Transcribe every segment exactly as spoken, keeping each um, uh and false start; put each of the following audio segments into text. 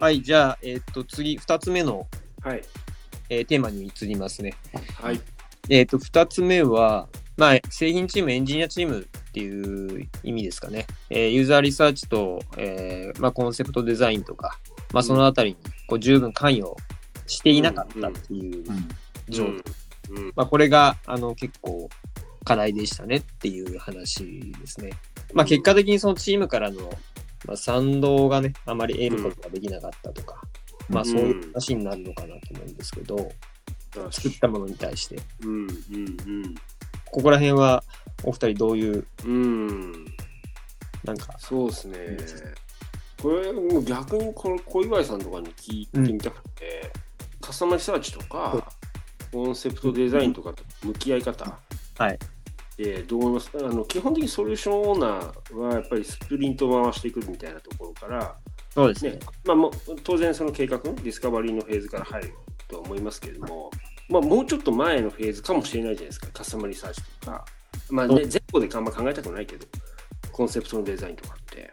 はい、じゃあ、えー、っと次ふたつめの、はいえー、テーマに移りますね。はい、えー、っとふたつめは、まあ、製品チームエンジニアチームっていう意味ですかね。えー、ユーザーリサーチと、えーまあ、コンセプトデザインとか、まあ、そのあたりにこう十分関与していなかったっていう状態、まあ、これがあの結構課題でしたねっていう話ですね。まあ、結果的にそのチームからの、まあ、賛同がねあまり得ることができなかったとか、うん、まあそういう話になるのかなと思うんですけど、うん、作ったものに対して、うんうんうん、ここら辺はお二人どういう、うん、なんかそうですね。これもう逆にこの小岩井さんとかに聞いてみたくて、うん、カスタマーリサーチとかコンセプトデザインとかと向き合い方、はい、でどう思いますか？あの基本的にソリューションオーナーはやっぱりスプリントを回していくみたいなところからそうですね、ねまあ、もう当然その計画ディスカバリーのフェーズから入るとは思いますけれども、まあ、もうちょっと前のフェーズかもしれないじゃないですか。カスタマーリサーチとか、まあね、前後であんま考えたくないけどコンセプトのデザインとかって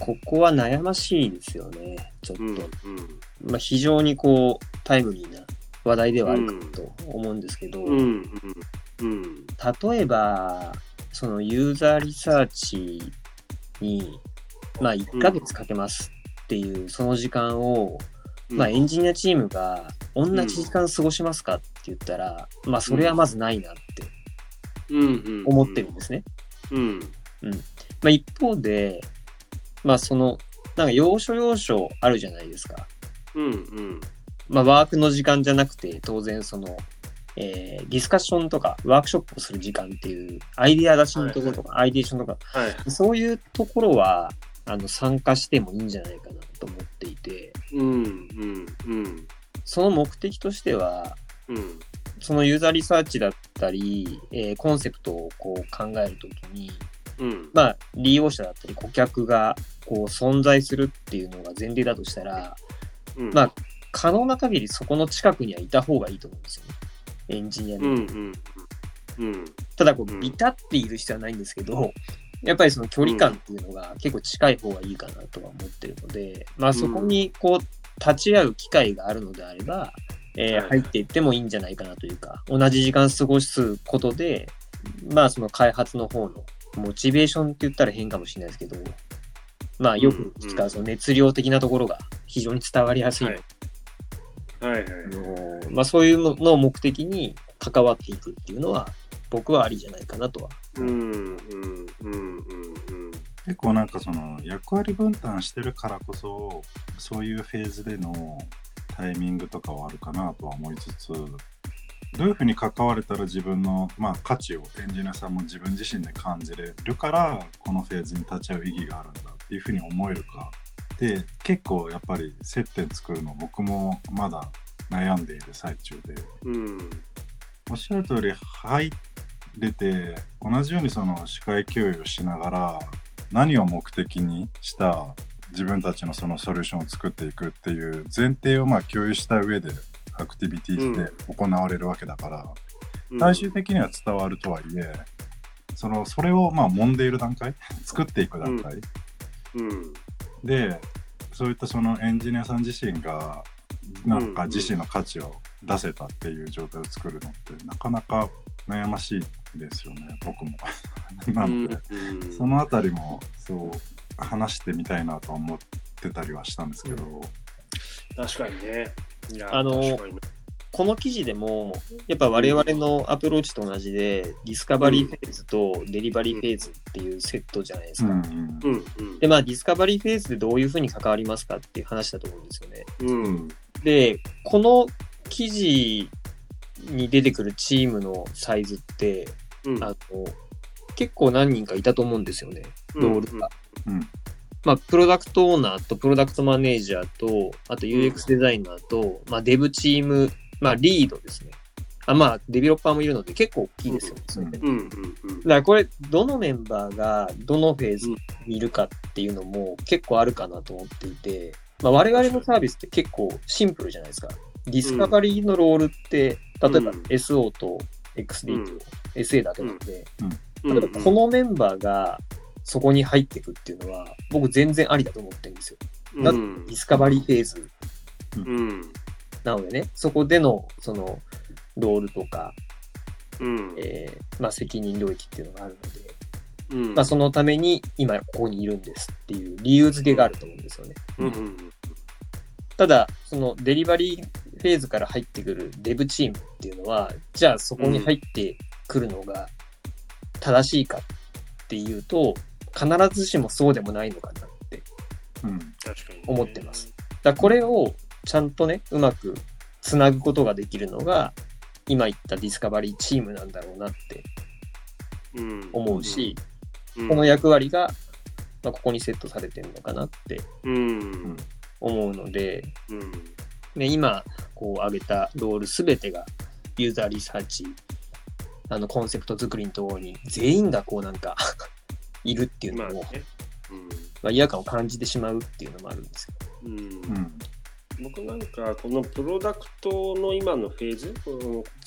ここは悩ましいですよね。ちょっと、うんうんまあ、非常にこうタイムリーな話題ではあるかと思うんですけど、うんうんうん、例えばそのユーザーリサーチに、まあ、いっかげつかけますっていうその時間を、うんまあ、エンジニアチームが同じ時間過ごしますかって言ったら、うん、まあそれはまずないなって思ってるんですね。うんうんまあ、一方で、まあ、そのなんか要所要所あるじゃないですか。うんうんまあ、ワークの時間じゃなくて当然その、えー、ディスカッションとかワークショップをする時間っていうアイデア出しのところとか、はいはい、アイデーションとか、はい、そういうところはあの参加してもいいんじゃないかなと思っていて、うんうんうん、その目的としては、うん、そのユーザーリサーチだったり、えー、コンセプトをこう考えるときに、うんまあ、利用者だったり顧客がこう存在するっていうのが前提だとしたら、うん、まあ可能な限りそこの近くにはいた方がいいと思うんですよね。エンジニアに、うんうんうん、ただこういたっている必要はないんですけど、やっぱりその距離感っていうのが結構近い方がいいかなとは思ってるので、まあそこにこう立ち会う機会があるのであれば、うんえー、入っていってもいいんじゃないかなというか、同じ時間過ごすことで、まあその開発の方のモチベーションって言ったら変かもしれないですけど、まあよく使うその熱量的なところが非常に伝わりやすい。はいはいはいはいまあ、そういうのを目的に関わっていくっていうのは僕はありじゃないかなとは。うんうんうんうんうん、結構なんかその役割分担してるからこそそういうフェーズでのタイミングとかはあるかなとは思いつつ、どういうふうに関われたら自分の、まあ、価値をエンジニアさんも自分自身で感じれるからこのフェーズに立ち会う意義があるんだっていうふうに思えるかで、結構やっぱり接点作るの僕もまだ悩んでいる最中で、うん、おっしゃる通り入れて同じようにその視界共有をしながら何を目的にした自分たちのそのソリューションを作っていくっていう前提をまあ共有した上でアクティビティで行われるわけだから、うん、最終的には伝わるとはいえそのそれをまあ揉んでいる段階作っていく段階、うんうんで、そういったそのエンジニアさん自身がなんか自身の価値を出せたっていう状態を作るのってなかなか悩ましいですよね、僕もなので、うん、そのあたりもそう話してみたいなと思ってたりはしたんですけど、うん、確かにねいやあの確かにこの記事でもやっぱ我々のアプローチと同じで、うん、ディスカバリーフェーズとデリバリーフェーズっていうセットじゃないですか、うんうん、でまあディスカバリーフェーズでどういうふうに関わりますかっていう話だと思うんですよね、うん、でこの記事に出てくるチームのサイズって、うん、あの結構何人かいたと思うんですよねロールが、うんうんうんまあ、プロダクトオーナーとプロダクトマネージャーとあと ユーエックス デザイナーと、うんまあ、デブチームまあリードですね。あまあデベロッパーもいるので結構大きいですよね。うんうんうんうん、だからこれどのメンバーがどのフェーズにいるかっていうのも結構あるかなと思っていて、まあ、我々のサービスって結構シンプルじゃないですか。ディスカバリーのロールって、うん、例えば エスオー と エックスディー と エスエー だけなので、うんうん、例えばこのメンバーがそこに入っていくっていうのは僕全然ありだと思ってるんですよ。だってディスカバリーフェーズなのでね、そこでのそのロールとか、うんえーまあ、責任領域っていうのがあるので、うんまあ、そのために今ここにいるんですっていう理由付けがあると思うんですよね、うんうん、ただそのデリバリーフェーズから入ってくるデブチームっていうのはじゃあそこに入ってくるのが正しいかっていうと必ずしもそうでもないのかなって思ってます、うん、だからこれをちゃんとねうまくつなぐことができるのが今言ったディスカバリーチームなんだろうなって思うし、うんうん、この役割が、まあ、ここにセットされてるのかなって思うので、うんうんね、今こう挙げたロールすべてがユーザーリサーチあのコンセプト作りのところに全員がこうなんかいるっていうのも、まあねうんまあ、違和感を感じてしまうっていうのもあるんですけど、うんうん僕なんかこのプロダクトの今のフェーズ、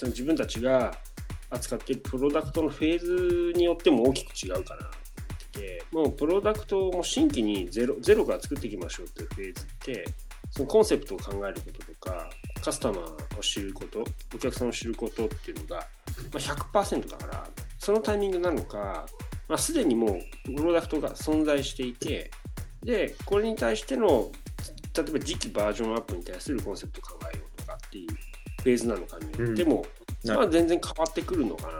自分たちが扱っているプロダクトのフェーズによっても大きく違うかなってて、もうプロダクトも新規にゼロ、ゼロから作っていきましょうっていうフェーズって、そのコンセプトを考えることとか、カスタマーを知ること、お客さんを知ることっていうのが ひゃくパーセント だから、そのタイミングなのか、まあ、すでにもうプロダクトが存在していて、で、これに対しての例えば次期バージョンアップに対するコンセプト考えようとかっていうフェーズなのかによっても、うん、まあ全然変わってくるのかな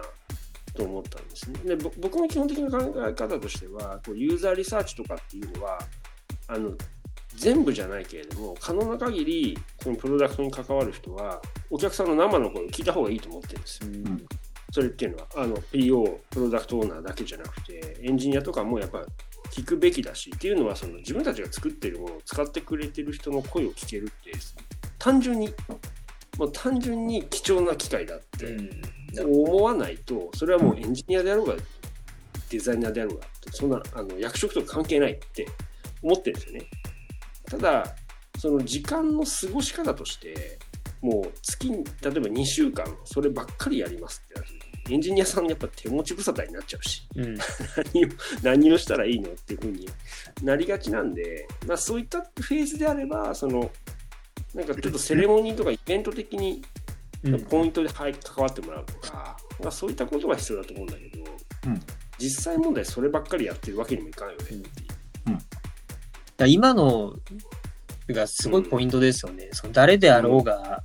と思ったんですね。で僕の基本的な考え方としてはこうユーザーリサーチとかっていうのはあの全部じゃないけれども可能な限りこのプロダクトに関わる人はお客さんの生の声を聞いた方がいいと思ってるんですよ、うん、それっていうのはあの ピーオー プロダクトオーナーだけじゃなくてエンジニアとかもやっぱり聞くべきだしっていうのはその自分たちが作っているものを使ってくれてる人の声を聞けるって単純にもう単純に貴重な機会だって思わないとそれはもうエンジニアであろうがデザイナーであろうがそんなあの役職とか関係ないって思ってるんですよね。ただその時間の過ごし方としてもう月に例えばにしゅうかんそればっかりやりますってなるエンジニアさんやっぱ手持ち無沙汰になっちゃうし、うん、何を何をしたらいいのっていう風になりがちなんで、まあ、そういったフェーズであればそのなんかちょっとセレモニーとかイベント的にポイントで関わってもらうとか、うんまあ、そういったことが必要だと思うんだけど、うん、実際問題そればっかりやってるわけにもいかないよねっていう、うんうん、だ今のがすごいポイントですよね、うん、その誰であろうが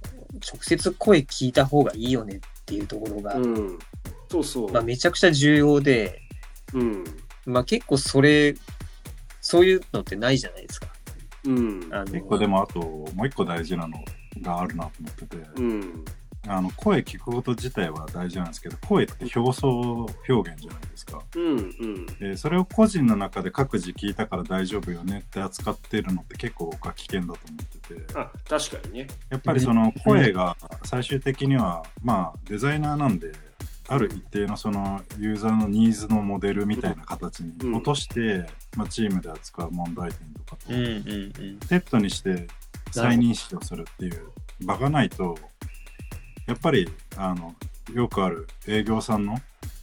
直接声聞いた方がいいよねっていうところが、うんそうそうまあ、めちゃくちゃ重要で、うんまあ、結構それそういうのってないじゃないですか、うん、あのいっこでもあともう一個大事なのがあるなと思ってて、うん、あの声聞くこと自体は大事なんですけど声って表層表現じゃないですか、うんうんえー、それを個人の中で各自聞いたから大丈夫よねって扱ってるのって結構僕は危険だと思っててあ確かにねやっぱりその声が最終的には、うん、まあデザイナーなんである一定のそのユーザーのニーズのモデルみたいな形に落として、うんまあ、チームで扱う問題点とかとセットにして再認識をするっていう場がないとやっぱりあのよくある営業さんの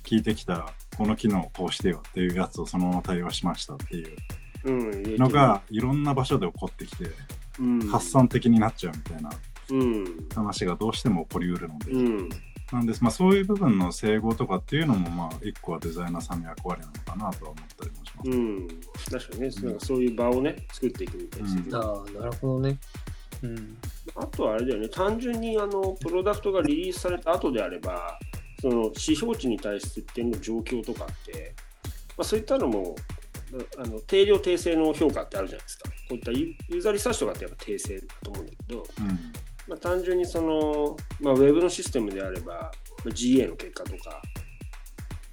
聞いてきたこの機能こうしてよっていうやつをそのまま対応しましたっていうのがいろんな場所で起こってきて発散的になっちゃうみたいな話がどうしても起こりうるので、うんうんなんですまあ、そういう部分の整合とかっていうのも、まあ、一個はデザイナーさんの役割なのかなとは思ったりもします、うん、確かにね、うん、なんかそういう場をね作っていくみたいですね、うん、ああなるほどね、うん、あとはあれだよね単純にあのプロダクトがリリースされた後であればその指標値に対する点の状況とかって、まあ、そういったのもあの定量定性の評価ってあるじゃないですかこういったユーザーリサーチとかってやっぱ定性だと思うんだけど、うんまあ、単純にその、まあ、ウェブのシステムであれば、まあ、ジーエー の結果とか、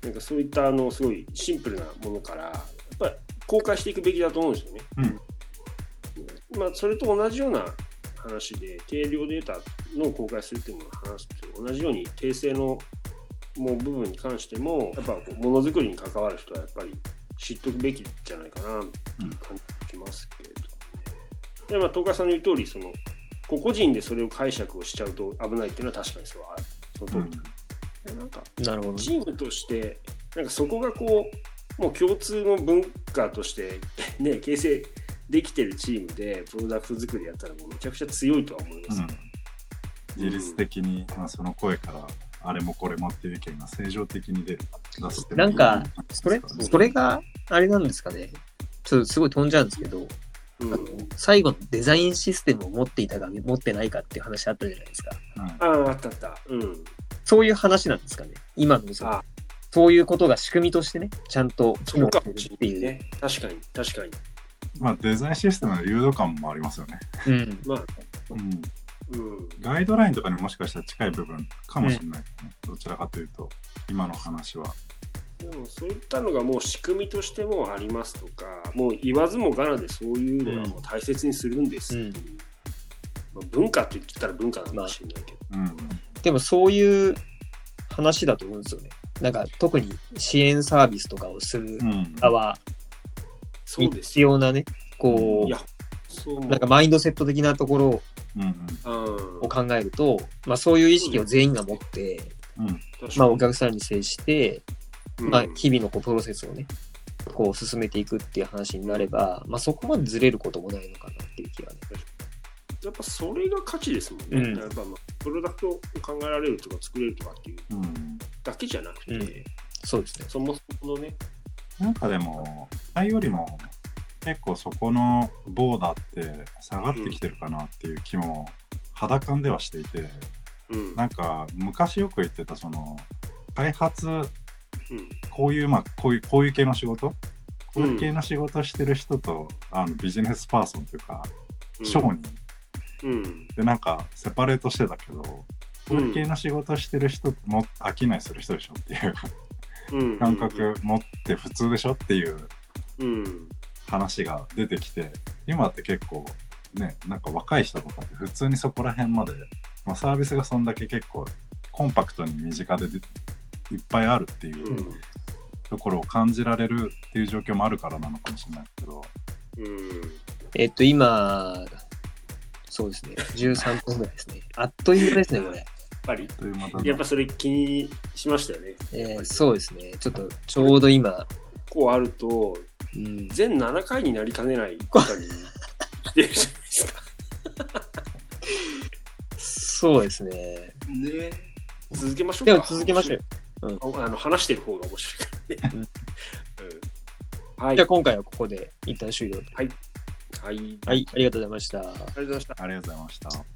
なんかそういったあのすごいシンプルなものからやっぱり公開していくべきだと思うんですよね、うんまあ、それと同じような話で定量データの公開するっていうの話と同じように定性のもう部分に関してもやっぱこうものづくりに関わる人はやっぱり知っておくべきじゃないかなっていう感じしますけれど、ねうん、でまあ東海さんの言う通りその個人でそれを解釈をしちゃうと危ないっていうのは確かにそうあるその通り、うん、なんかなるほどチームとしてなんかそこがこうもう共通の文化として、ね、形成できてるチームでプロダクト作りやったらもうめちゃくちゃ強いとは思います、ね、うん、自律的に、まあ、その声からあれもこれもっていう意見が正常的に出る出すってなんかそれそれがあれなんですかね、ちょっとすごい飛んじゃうんですけど、うん、あの最後のデザインシステムを持っていたか持ってないかっていう話あったじゃないですか、うん、あああったあった、うん、そういう話なんですかね、今のそのそういうことが仕組みとしてねちゃんと機能してるっていうね、確かに確かに、まあ、デザインシステムの誘導感もありますよね、うんまあうんうん、ガイドラインとかにもしかしたら近い部分かもしれない、ね、うん、どちらかというと今の話はでもそういったのがもう仕組みとしてもありますとか、もう言わずもがなでそういうのはもう大切にするんですっていう、うんまあ、文化って言ったら文化なのかもしれないけど、まあうん、でもそういう話だと思うんですよね、なんか特に支援サービスとかをする側、うん、必要なねこう、いやそうなんかマインドセット的なところを、うんうん、を考えると、まあ、そういう意識を全員が持って、うんうんまあ、お客さんに接して、うんまあ、日々のこうプロセスをねこう進めていくっていう話になれば、まあ、そこまでずれることもないのかなっていう気がね、やっぱそれが価値ですもんね、うん、やっぱ、まあ、プロダクトを考えられるとか作れるとかっていうだけじゃなくて、うんうん、そうですね、そもそものねなんかでも前よりも結構そこのボーダーって下がってきてるかなっていう気も肌感ではしていて、うん、なんか昔よく言ってたその開発、うん、こういうまあこういうこういう系の仕事、こういう系の仕事してる人と、うん、あのビジネスパーソンというか商人、うんうん、でなんかセパレートしてたけど、こういう系の仕事してる人も飽きないする人でしょっていう、うん、感覚持って普通でしょっていう。うん話が出てきて、今って結構ね、なんか若い人とかって普通にそこら辺まで、まあ、サービスがそんだけ結構コンパクトに身近でいっぱいあるっていうところを感じられるっていう状況もあるからなのかもしれないけど、うん、えっと今そうですねじゅうさんぷんぐらいですねあっという間ですねこれやっぱりやっぱそれ気にしましたよね、えー、そうですねちょっとちょうど今こうあるとうん、全ななかいになりかねない方に来てるじゃないですかそうですねね続けましょうか、でも続けましょう、うん、あの話してる方が面白いからね、うんはい、じゃあ今回はここで一旦終了、はい、はいはい、ありがとうございましたありがとうございましたありがとうございました。